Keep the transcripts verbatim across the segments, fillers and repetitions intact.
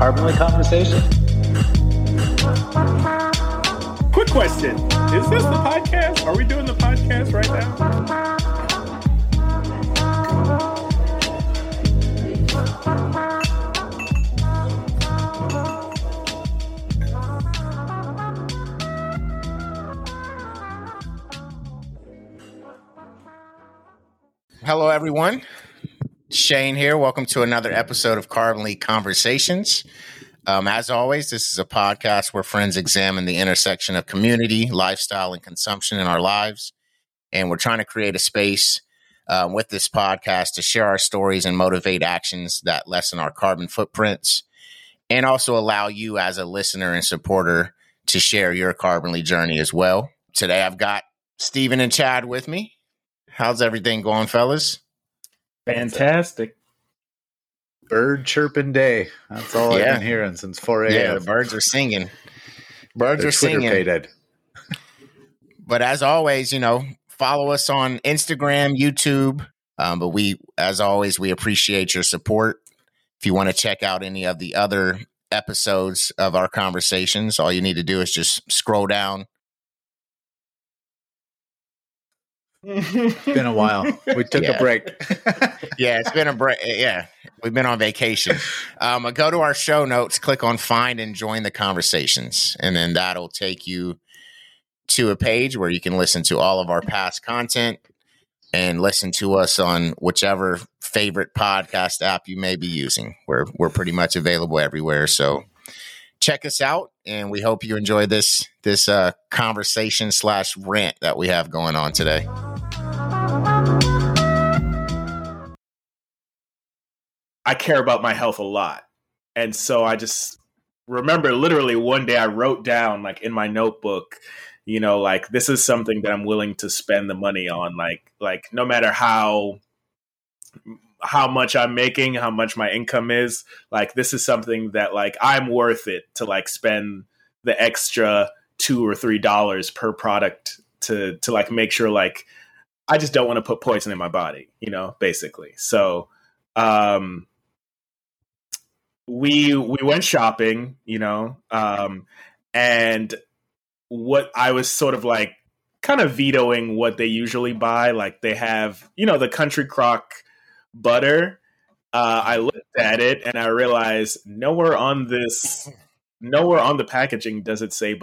Crbnly conversation. Quick question. Is this the podcast? Are we doing the podcast right now? Hello, everyone. Shane here. Welcome to another episode of Crbnly Conversations. Um, as always, this is a podcast where friends examine the intersection of community, lifestyle, and consumption in our lives. And we're trying to create a space uh, with this podcast to share our stories and motivate actions that lessen our carbon footprints and also allow you as a listener and supporter to share your Crbnly journey as well. Today, I've got Stephen and Chad with me. How's everything going, fellas? Fantastic. Bird chirping day. That's all yeah. I've been hearing since four a.m. Yeah, the birds are singing. Birds They're are singing. But as always, you know, follow us on Instagram, YouTube. Um, but we, as always, we appreciate your support. If you want to check out any of the other episodes of our conversations, all you need to do is just scroll down. It's been a while. We took yeah. a break. yeah, it's been a break. Yeah, we've been on vacation. Um, go to our show notes, click on find and join the conversations. And then that'll take you to a page where you can listen to all of our past content and listen to us on whichever favorite podcast app you may be using. We're, we're pretty much available everywhere. So check us out. And we hope you enjoy this this uh, conversation slash rant that we have going on today. I care about my health a lot. And so I just remember literally one day I wrote down like in my notebook, you know, like this is something that I'm willing to spend the money on. Like, like no matter how how much I'm making, how much my income is, like, this is something that like, I'm worth it to like spend the extra two or three dollars per product to, to like, make sure, like, I just don't want to put poison in my body, you know, basically. So, um, we, we went shopping, you know, um, and what I was sort of like kind of vetoing what they usually buy. Like they have, you know, the Country Crock butter. Uh, I looked at it and I realized nowhere on this, nowhere on the packaging does it say,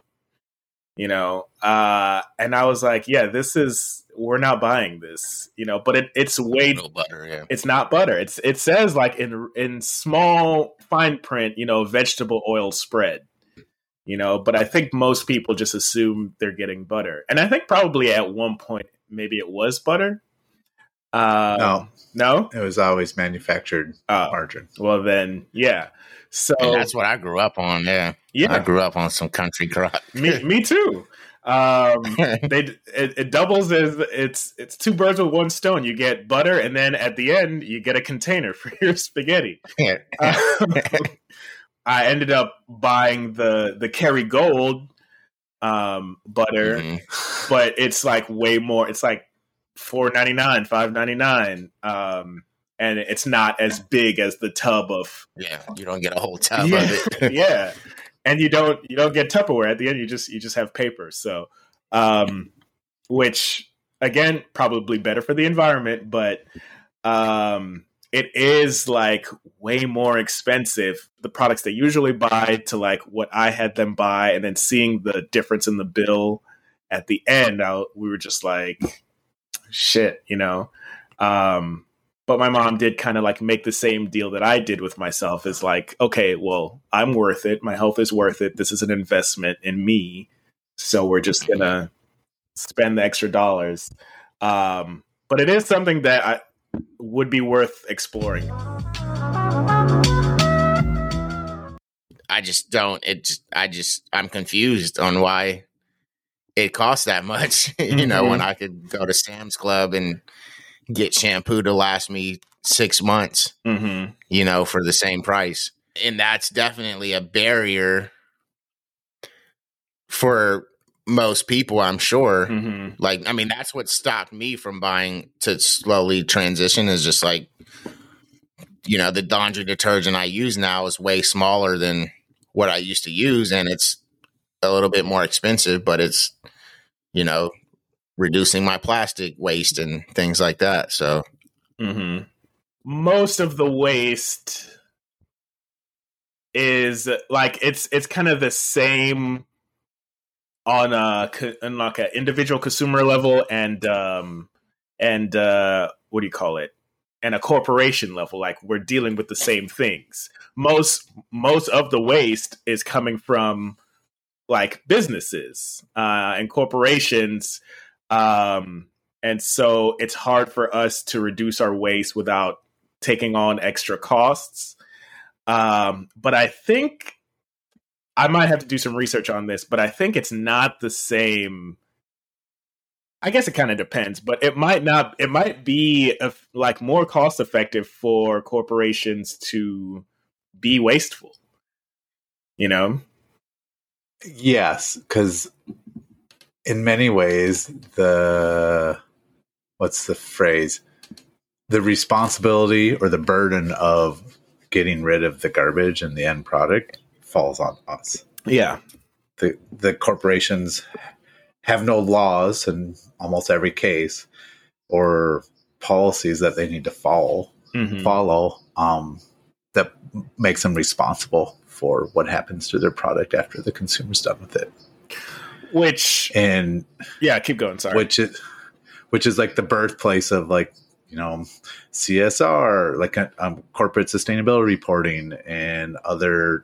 you know, uh, and I was like, yeah, this is, we're not buying this, you know, but it, it's way, no butter, yeah. It's not butter. It's, it says like in, in small fine print, you know, vegetable oil spread, you know, but I think most people just assume they're getting butter. And I think probably at one point, maybe it was butter. Uh, no, no, it was always manufactured uh, margarine. Well, then, yeah. So and that's what I grew up on. Yeah, yeah. I grew up on some Country Crock. me, me too. Um, they it, it doubles as it's it's two birds with one stone. You get butter, and then at the end, you get a container for your spaghetti. Yeah. Um, I ended up buying the the Kerrygold um, butter, mm-hmm. but it's like way more. It's like four ninety-nine, five ninety-nine, um, and it's not as big as the tub of. Yeah, you don't get a whole tub yeah, of it. yeah, and you don't you don't get Tupperware at the end. You just you just have paper. So, um, which again probably better for the environment, but um, it is like way more expensive the products they usually buy to like what I had them buy, and then seeing the difference in the bill at the end, I, we were just like. Shit, you know, um, but my mom did kind of like make the same deal that I did with myself is like, okay, well, I'm worth it. My health is worth it. This is an investment in me. So we're just going to spend the extra dollars. Um, but it is something that I would be worth exploring. I just don't, it's, I just, I'm confused on why it costs that much, you know, mm-hmm. when I could go to Sam's Club and get shampoo to last me six months, mm-hmm. you know, for the same price. And that's definitely a barrier for most people, I'm sure. Mm-hmm. Like, I mean, that's what stopped me from buying to slowly transition is just like, you know, the laundry detergent I use now is way smaller than what I used to use, and it's a little bit more expensive, but it's, you know, reducing my plastic waste and things like that. So mm-hmm. most of the waste is like, it's, it's kind of the same on a, on like an individual consumer level and, um, and, uh, what do you call it? And a corporation level. Like, we're dealing with the same things. Most, most of the waste is coming from like businesses, uh, and corporations. Um, and so it's hard for us to reduce our waste without taking on extra costs. Um, but I think I might have to do some research on this, but I think it's not the same. I guess it kind of depends, but it might not, it might be a, like more cost effective for corporations to be wasteful, you know? Yes. 'Cause in many ways, the, what's the phrase? The responsibility or the burden of getting rid of the garbage and the end product falls on us. Yeah. The, the corporations have no laws in almost every case or policies that they need to follow, mm-hmm. follow um, that makes them responsible for what happens to their product after the consumer's done with it. Which and yeah, keep going. Sorry. Which is which is like the birthplace of like, you know, C S R, like um, corporate sustainability reporting and other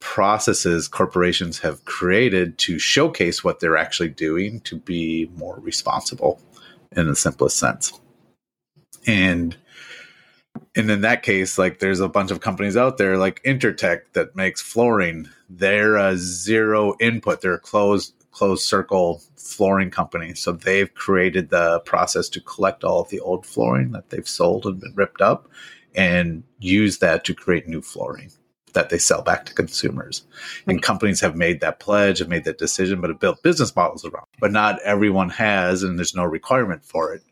processes corporations have created to showcase what they're actually doing to be more responsible in the simplest sense. And and in that case, like there's a bunch of companies out there like Intertech that makes flooring. They're a zero input. They're a closed, closed circle flooring company. So they've created the process to collect all of the old flooring that they've sold and been ripped up and use that to create new flooring that they sell back to consumers. And mm-hmm. companies have made that pledge, have made that decision, but have built business models around it. But not everyone has, and there's no requirement for it.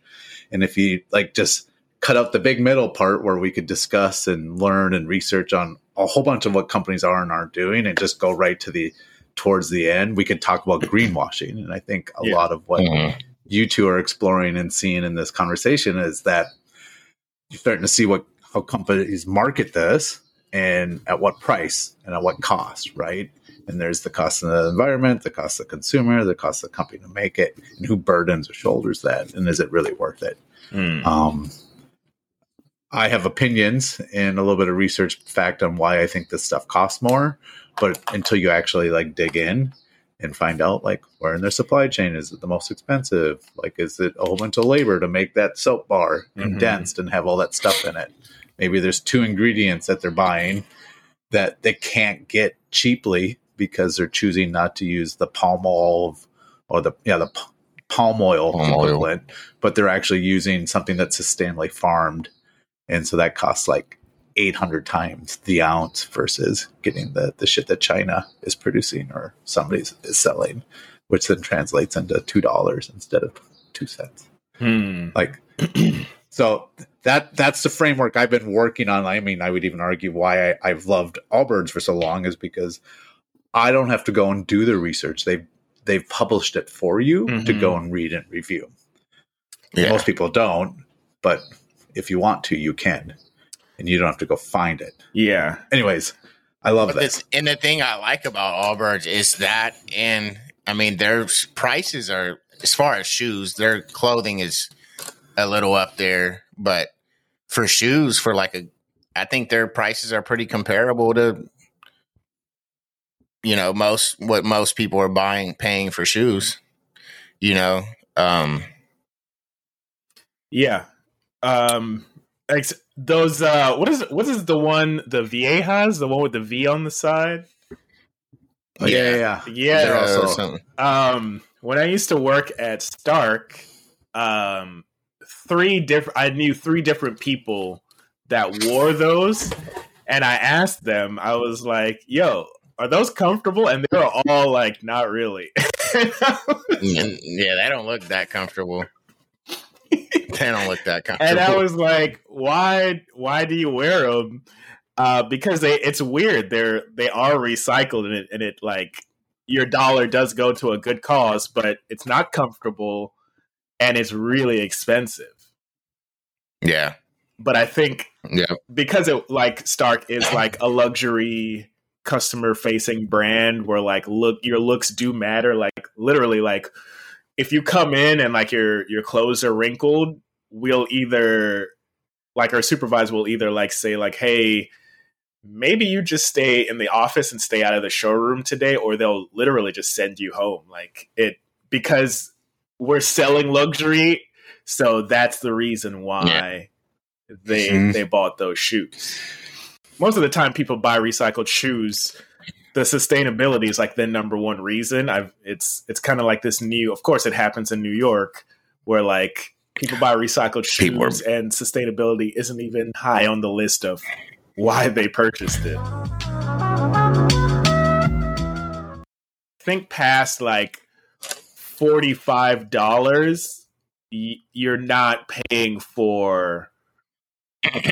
And if you like just cut out the big middle part where we could discuss and learn and research on a whole bunch of what companies are and aren't doing and just go right to the towards the end, we could talk about greenwashing. And I think a yeah. lot of what mm-hmm. you two are exploring and seeing in this conversation is that you're starting to see what how companies market this and at what price and at what cost, right? And there's the cost of the environment, the cost of the consumer, the cost of the company to make it, and who burdens or shoulders that, and is it really worth it? Mm. Um, I have opinions and a little bit of research fact on why I think this stuff costs more, but until you actually like dig in and find out like where in their supply chain is it the most expensive? Like, is it a whole bunch of labor to make that soap bar mm-hmm. condensed and have all that stuff in it? Maybe there's two ingredients that they're buying that they can't get cheaply because they're choosing not to use the palm oil or the, yeah, the p- palm oil, palm oil, but they're actually using something that's sustainably farmed. And so that costs like eight hundred times the ounce versus getting the, the shit that China is producing or somebody is selling, which then translates into two dollars instead of two cents. Hmm. Like, so that that's the framework I've been working on. I mean, I would even argue why I, I've loved Allbirds for so long is because I don't have to go and do the research. They've, they've published it for you mm-hmm. to go and read and review. Yeah. Most people don't, but... if you want to, you can, and you don't have to go find it. Yeah. Anyways, I love this. And the thing I like about Allbirds is that, and I mean, their prices are, as far as shoes, their clothing is a little up there, but for shoes, for like a, I think their prices are pretty comparable to, you know, most, what most people are buying, paying for shoes, you know? Um, yeah. Um, ex- those, uh, what is, what is the one, the Viejas, the one with the V on the side? Oh, yeah. Yeah. Yeah. yeah also, um, when I used to work at Stark, um, three different, I knew three different people that wore those. And I asked them, I was like, yo, are those comfortable? And they were all like, not really. Yeah. They don't look that comfortable. panel look that comfortable. And I was like, why why do you wear them? Uh, because they, it's weird. They're they are recycled, and it and it like your dollar does go to a good cause, but it's not comfortable and it's really expensive. Yeah. But I think yeah. because it like Stark is like a luxury customer facing brand where like look your looks do matter. Like literally, like if you come in and like your your clothes are wrinkled, we'll either like our supervisor will either like say like, hey, maybe you just stay in the office and stay out of the showroom today, or they'll literally just send you home. Like it, because we're selling luxury. So that's the reason why yeah. they, mm-hmm. they bought those shoes. Most of the time people buy recycled shoes. The sustainability is like the number one reason. I've it's, it's kind of like this new, of course it happens in New York where like people buy recycled shoes are- and sustainability isn't even high on the list of why they purchased it. Think past like forty-five dollars, y- you're not paying for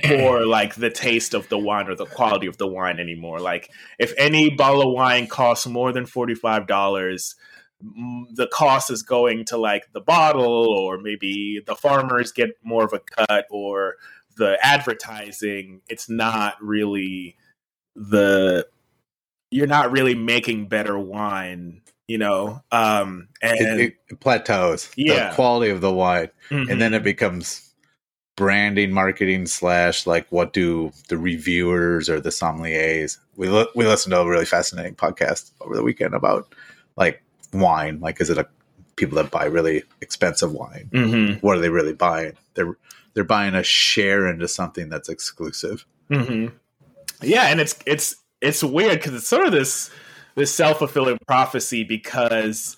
for like the taste of the wine or the quality of the wine anymore. Like if any bottle of wine costs more than forty-five dollars, the cost is going to like the bottle, or maybe the farmers get more of a cut, or the advertising. It's not really the, you're not really making better wine, you know? Um, and it, it plateaus yeah. the quality of the wine. Mm-hmm. And then it becomes branding, marketing slash like what do the reviewers or the sommeliers. We lo- we listened to a really fascinating podcast over the weekend about like wine. Like, is it a people that buy really expensive wine? Mm-hmm. What are they really buying? They're, they're buying a share into something that's exclusive. Mm-hmm. Yeah. And it's, it's, it's weird because it's sort of this, this self-fulfilling prophecy, because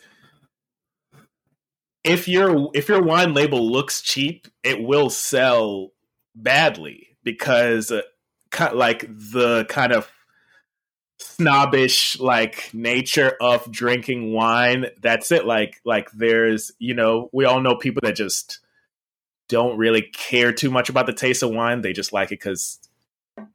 if your, if your wine label looks cheap, it will sell badly, because uh, like the kind of snobbish like nature of drinking wine, that's it. Like, like there's, you know, we all know people that just don't really care too much about the taste of wine. They just like it because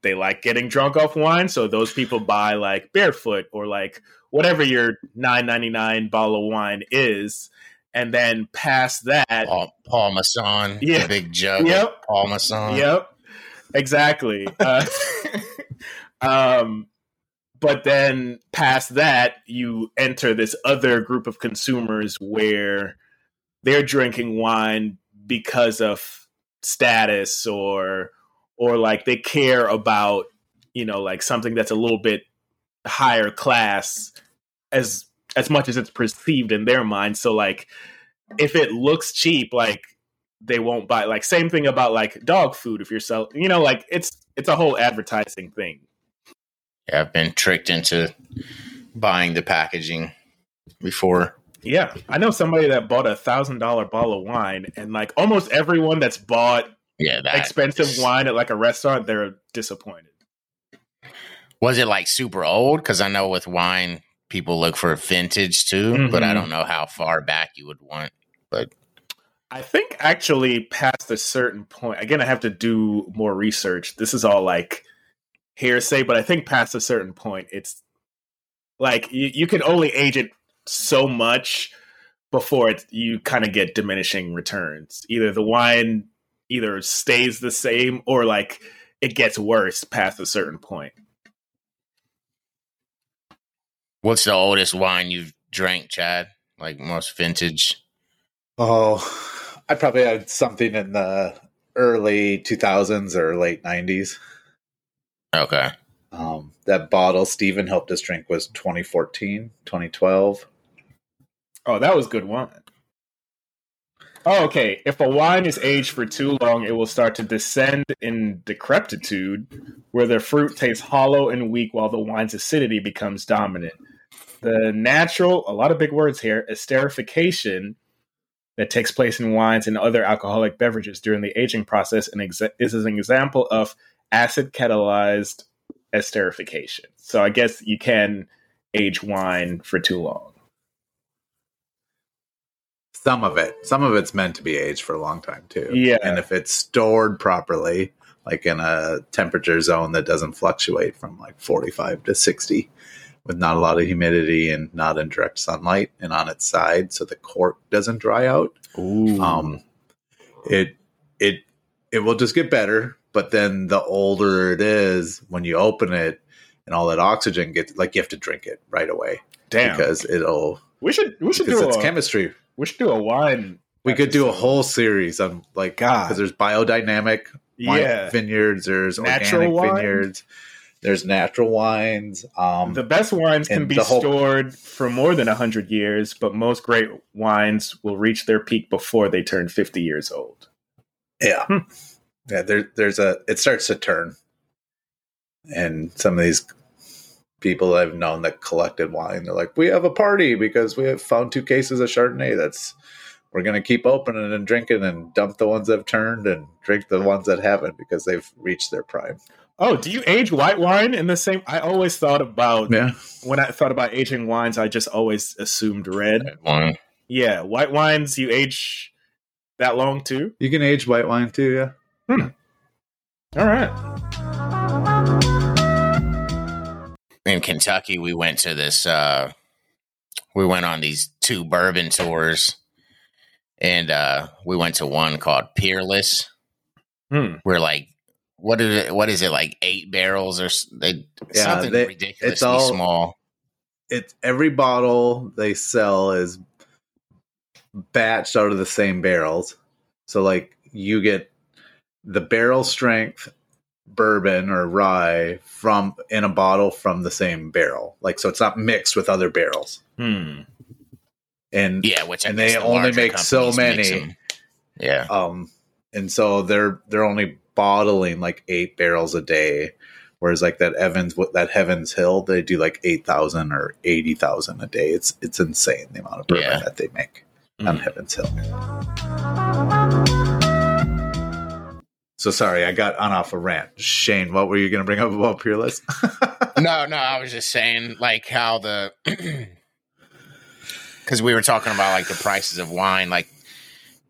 they like getting drunk off wine. So those people buy like Barefoot or like whatever your nine ninety-nine bottle of wine is. And then past that, Paul, Paul Masson, yeah, the big jug. Yep. Paul Masson. Yep. Exactly. uh, um, but then past that, you enter this other group of consumers where they're drinking wine because of status, or or like they care about, you know, like something that's a little bit higher class as as much as it's perceived in their mind. So like if it looks cheap, like they won't buy. Like same thing about like dog food. If you're selling, you know, like it's it's a whole advertising thing. Yeah, I've been tricked into buying the packaging before. Yeah, I know somebody that bought a thousand dollar bottle of wine, and like almost everyone that's bought yeah, that expensive is... wine at like a restaurant, they're disappointed. Was it like super old? Because I know with wine, people look for vintage too, mm-hmm. but I don't know how far back you would want. But I think actually past a certain point, again, I have to do more research. This is all like hearsay, but I think past a certain point, it's like you, you can only age it so much before it, you kind of get diminishing returns. Either the wine either stays the same or like it gets worse past a certain point. What's the oldest wine you've drank, Chad? Like most vintage? Oh, I probably had something in the early two thousands or late nineties. Okay. Um, that bottle Stephen helped us drink was twenty fourteen, twenty twelve. Oh, that was good wine. Oh, okay. If a wine is aged for too long, it will start to descend in decrepitude, where the fruit tastes hollow and weak while the wine's acidity becomes dominant. The natural, a lot of big words here, esterification that takes place in wines and other alcoholic beverages during the aging process and exa- is an example of acid-catalyzed esterification. So I guess you can age wine for too long. Some of it. Some of it's meant to be aged for a long time, too. Yeah. And if it's stored properly, like in a temperature zone that doesn't fluctuate from like forty-five to sixty with not a lot of humidity and not in direct sunlight and on its side so the cork doesn't dry out, Ooh. Um, it it it will just get better. But then the older it is, when you open it and all that oxygen gets, like, you have to drink it right away. Damn. Because it'll... We should, we should do it's a, chemistry. We should do a wine. We episode. Could do a whole series on, like, because there's biodynamic wine yeah. vineyards, there's natural organic wine. vineyards, there's natural wines. Um, the best wines can be whole- stored for more than one hundred years, but most great wines will reach their peak before they turn fifty years old. Yeah. Hmm. Yeah, there, there's a, it starts to turn. And some of these people I've known that collected wine, they're like, we have a party because we have found two cases of Chardonnay. That's, we're going to keep opening and drinking and dump the ones that have turned and drink the ones that haven't because they've reached their prime. Oh, do you age white wine in the same? I always thought about, yeah. when I thought about aging wines, I just always assumed red. White wine. Yeah. White wines, you age that long too? You can age white wine too. Yeah. Hmm. All right. In Kentucky, we went to this, uh, we went on these two bourbon tours, and uh, we went to one called Peerless. Hmm. We're like, what is it? What is it like? Eight barrels or they, yeah, something they, ridiculously it's all, small. It's every bottle they sell is batched out of the same barrels. So like you get the barrel strength bourbon or rye from in a bottle from the same barrel, like so it's not mixed with other barrels. Hmm. And yeah, which and they the only make so many. Make yeah. Um. And so they're they're only bottling like eight barrels a day, whereas like that Evans that Heaven's Hill they do like eight thousand or eighty thousand a day. It's it's insane the amount of bourbon yeah. that they make mm. on Heaven's Hill. So sorry, I got on off a rant. Shane, what were you going to bring up about Peerless? no, no, I was just saying like how the because we were talking about like the prices of wine. Like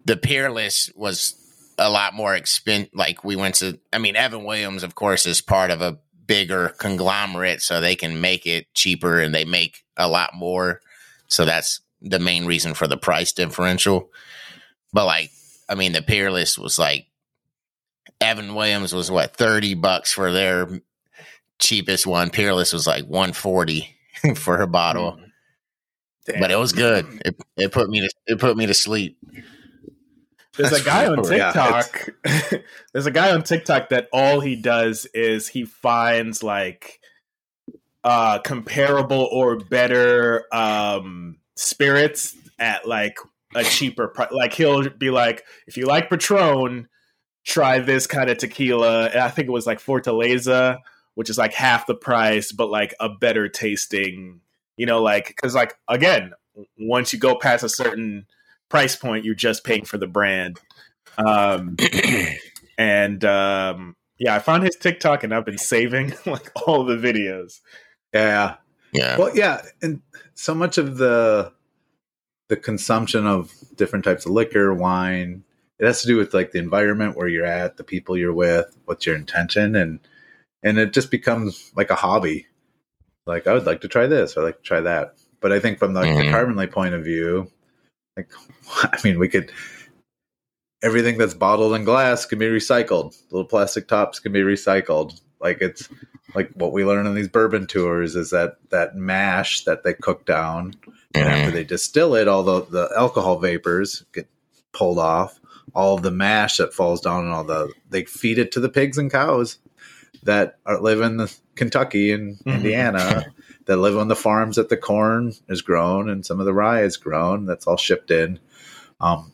the Peerless was a lot more expensive. Like we went to, I mean, Evan Williams, of course, is part of a bigger conglomerate, so they can make it cheaper and they make a lot more. So that's the main reason for the price differential. But like, I mean, the Peerless was like. Evan Williams was what thirty bucks for their cheapest one. Peerless was like one forty for her bottle, Damn. But it was good. It, it put me to it put me to sleep. There's That's a guy on TikTok. Yeah, there's a guy on TikTok that all he does is he finds like uh, comparable or better um, spirits at like a cheaper price. Like he'll be like, if you like Patron. Try this kind of tequila. And I think it was like Fortaleza, which is like half the price, but like a better tasting, you know, like, because like, again, once you go past a certain price point, you're just paying for the brand. Um, and um, yeah, I found his TikTok and I've been saving like all the videos. Yeah. Yeah. Well, yeah. And so much of the, the consumption of different types of liquor, wine, it has to do with like the environment where you're at, the people you're with, what's your intention. And, and it just becomes like a hobby. Like, I would like to try this. Or I'd like to try that. But I think from the, mm-hmm. the Crbnly point of view, like, I mean, we could, everything that's bottled in glass can be recycled. Little plastic tops can be recycled. Like it's like what we learn on these bourbon tours is that that mash that they cook down mm-hmm. and after they distill it, all the, the alcohol vapors get pulled off. All the mash that falls down and all the, they feed it to the pigs and cows that are live in the Kentucky and mm-hmm. Indiana that live on the farms that the corn is grown and some of the rye is grown. That's all shipped in. Um,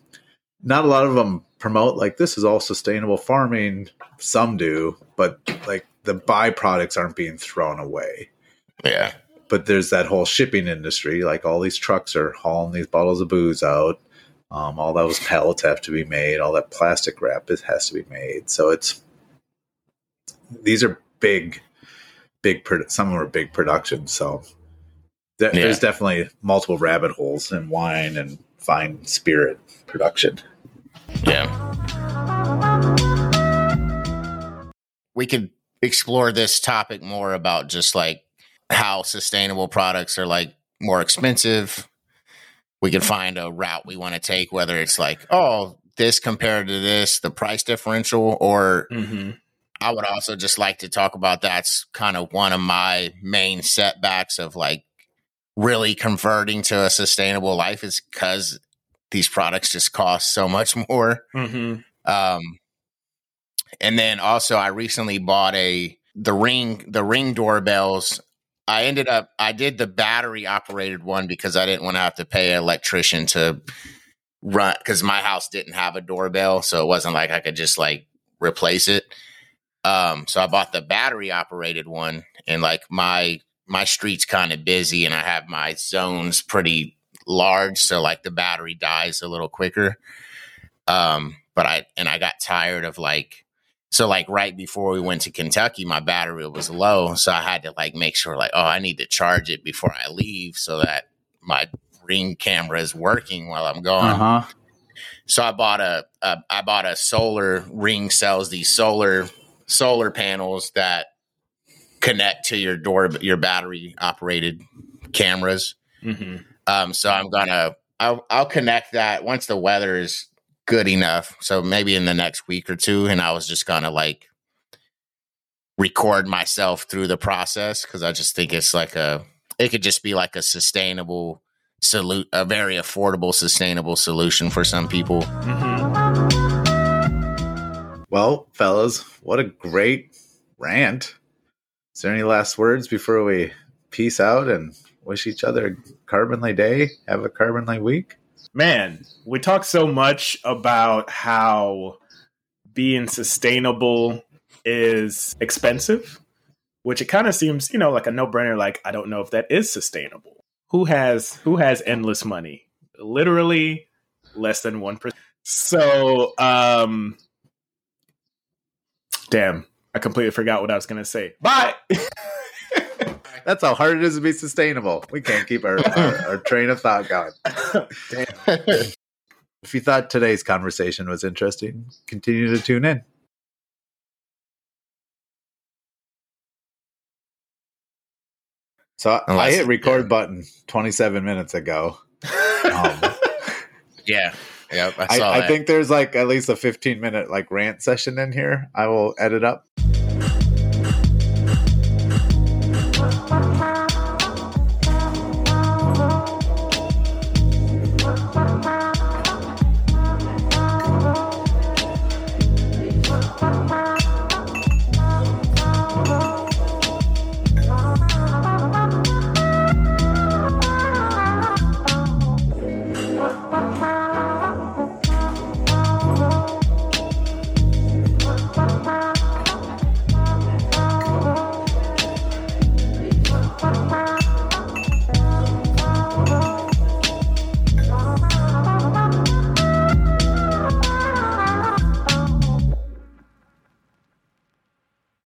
not a lot of them promote like this is all sustainable farming. Some do, but like the byproducts aren't being thrown away. Yeah. But there's that whole shipping industry. Like all these trucks are hauling these bottles of booze out. Um, all those pallets have to be made. All that plastic wrap is, has to be made. So it's these are big, big. Some of them are big productions. So th- yeah. there's definitely multiple rabbit holes in wine and fine spirit production. Yeah. We could explore this topic more about just like how sustainable products are like more expensive. We could find a route we want to take, whether it's like, oh, this compared to this, the price differential, or mm-hmm. I would also just like to talk about that's kind of one of my main setbacks of like really converting to a sustainable life is because these products just cost so much more. Mm-hmm. Um, and then also I recently bought a, the Ring, the Ring doorbells. I ended up, I did the battery operated one because I didn't want to have to pay an electrician to run, because my house didn't have a doorbell. So it wasn't like I could just like replace it. Um, so I bought the battery operated one, and like my, my street's kind of busy and I have my zones pretty large. So like the battery dies a little quicker. Um, but I, and I got tired of like, so like right before we went to Kentucky, my battery was low. So I had to like make sure like, oh, I need to charge it before I leave so that my Ring camera is working while I'm gone. Uh-huh. So I bought a, a, I bought a solar, Ring sells these solar, solar panels that connect to your door, your battery operated cameras. Mm-hmm. Um, so I'm gonna, I'll, I'll connect that once the weather is good enough. So maybe in the next week or two. And I was just going to like record myself through the process. Cause I just think it's like a, it could just be like a sustainable salute, a very affordable, sustainable solution for some people. Mm-hmm. Well, fellas, what a great rant. Is there any last words before we peace out and wish each other a Crbnly day? Have a Crbnly week. Man, we talk so much about how being sustainable is expensive, which it kind of seems, you know, like a no-brainer. Like, I don't know if that is sustainable. Who has who has endless money? Literally less than one percent. So, um, damn, I completely forgot what I was going to say. Bye! That's how hard it is to be sustainable. We can't keep our, our, our train of thought going. Damn. If you thought today's conversation was interesting, continue to tune in. So I, I hit record yeah. button twenty-seven minutes ago. um, yeah. Yep, I, saw I, that. I think there's like at least a fifteen minute like rant session in here. I will edit up.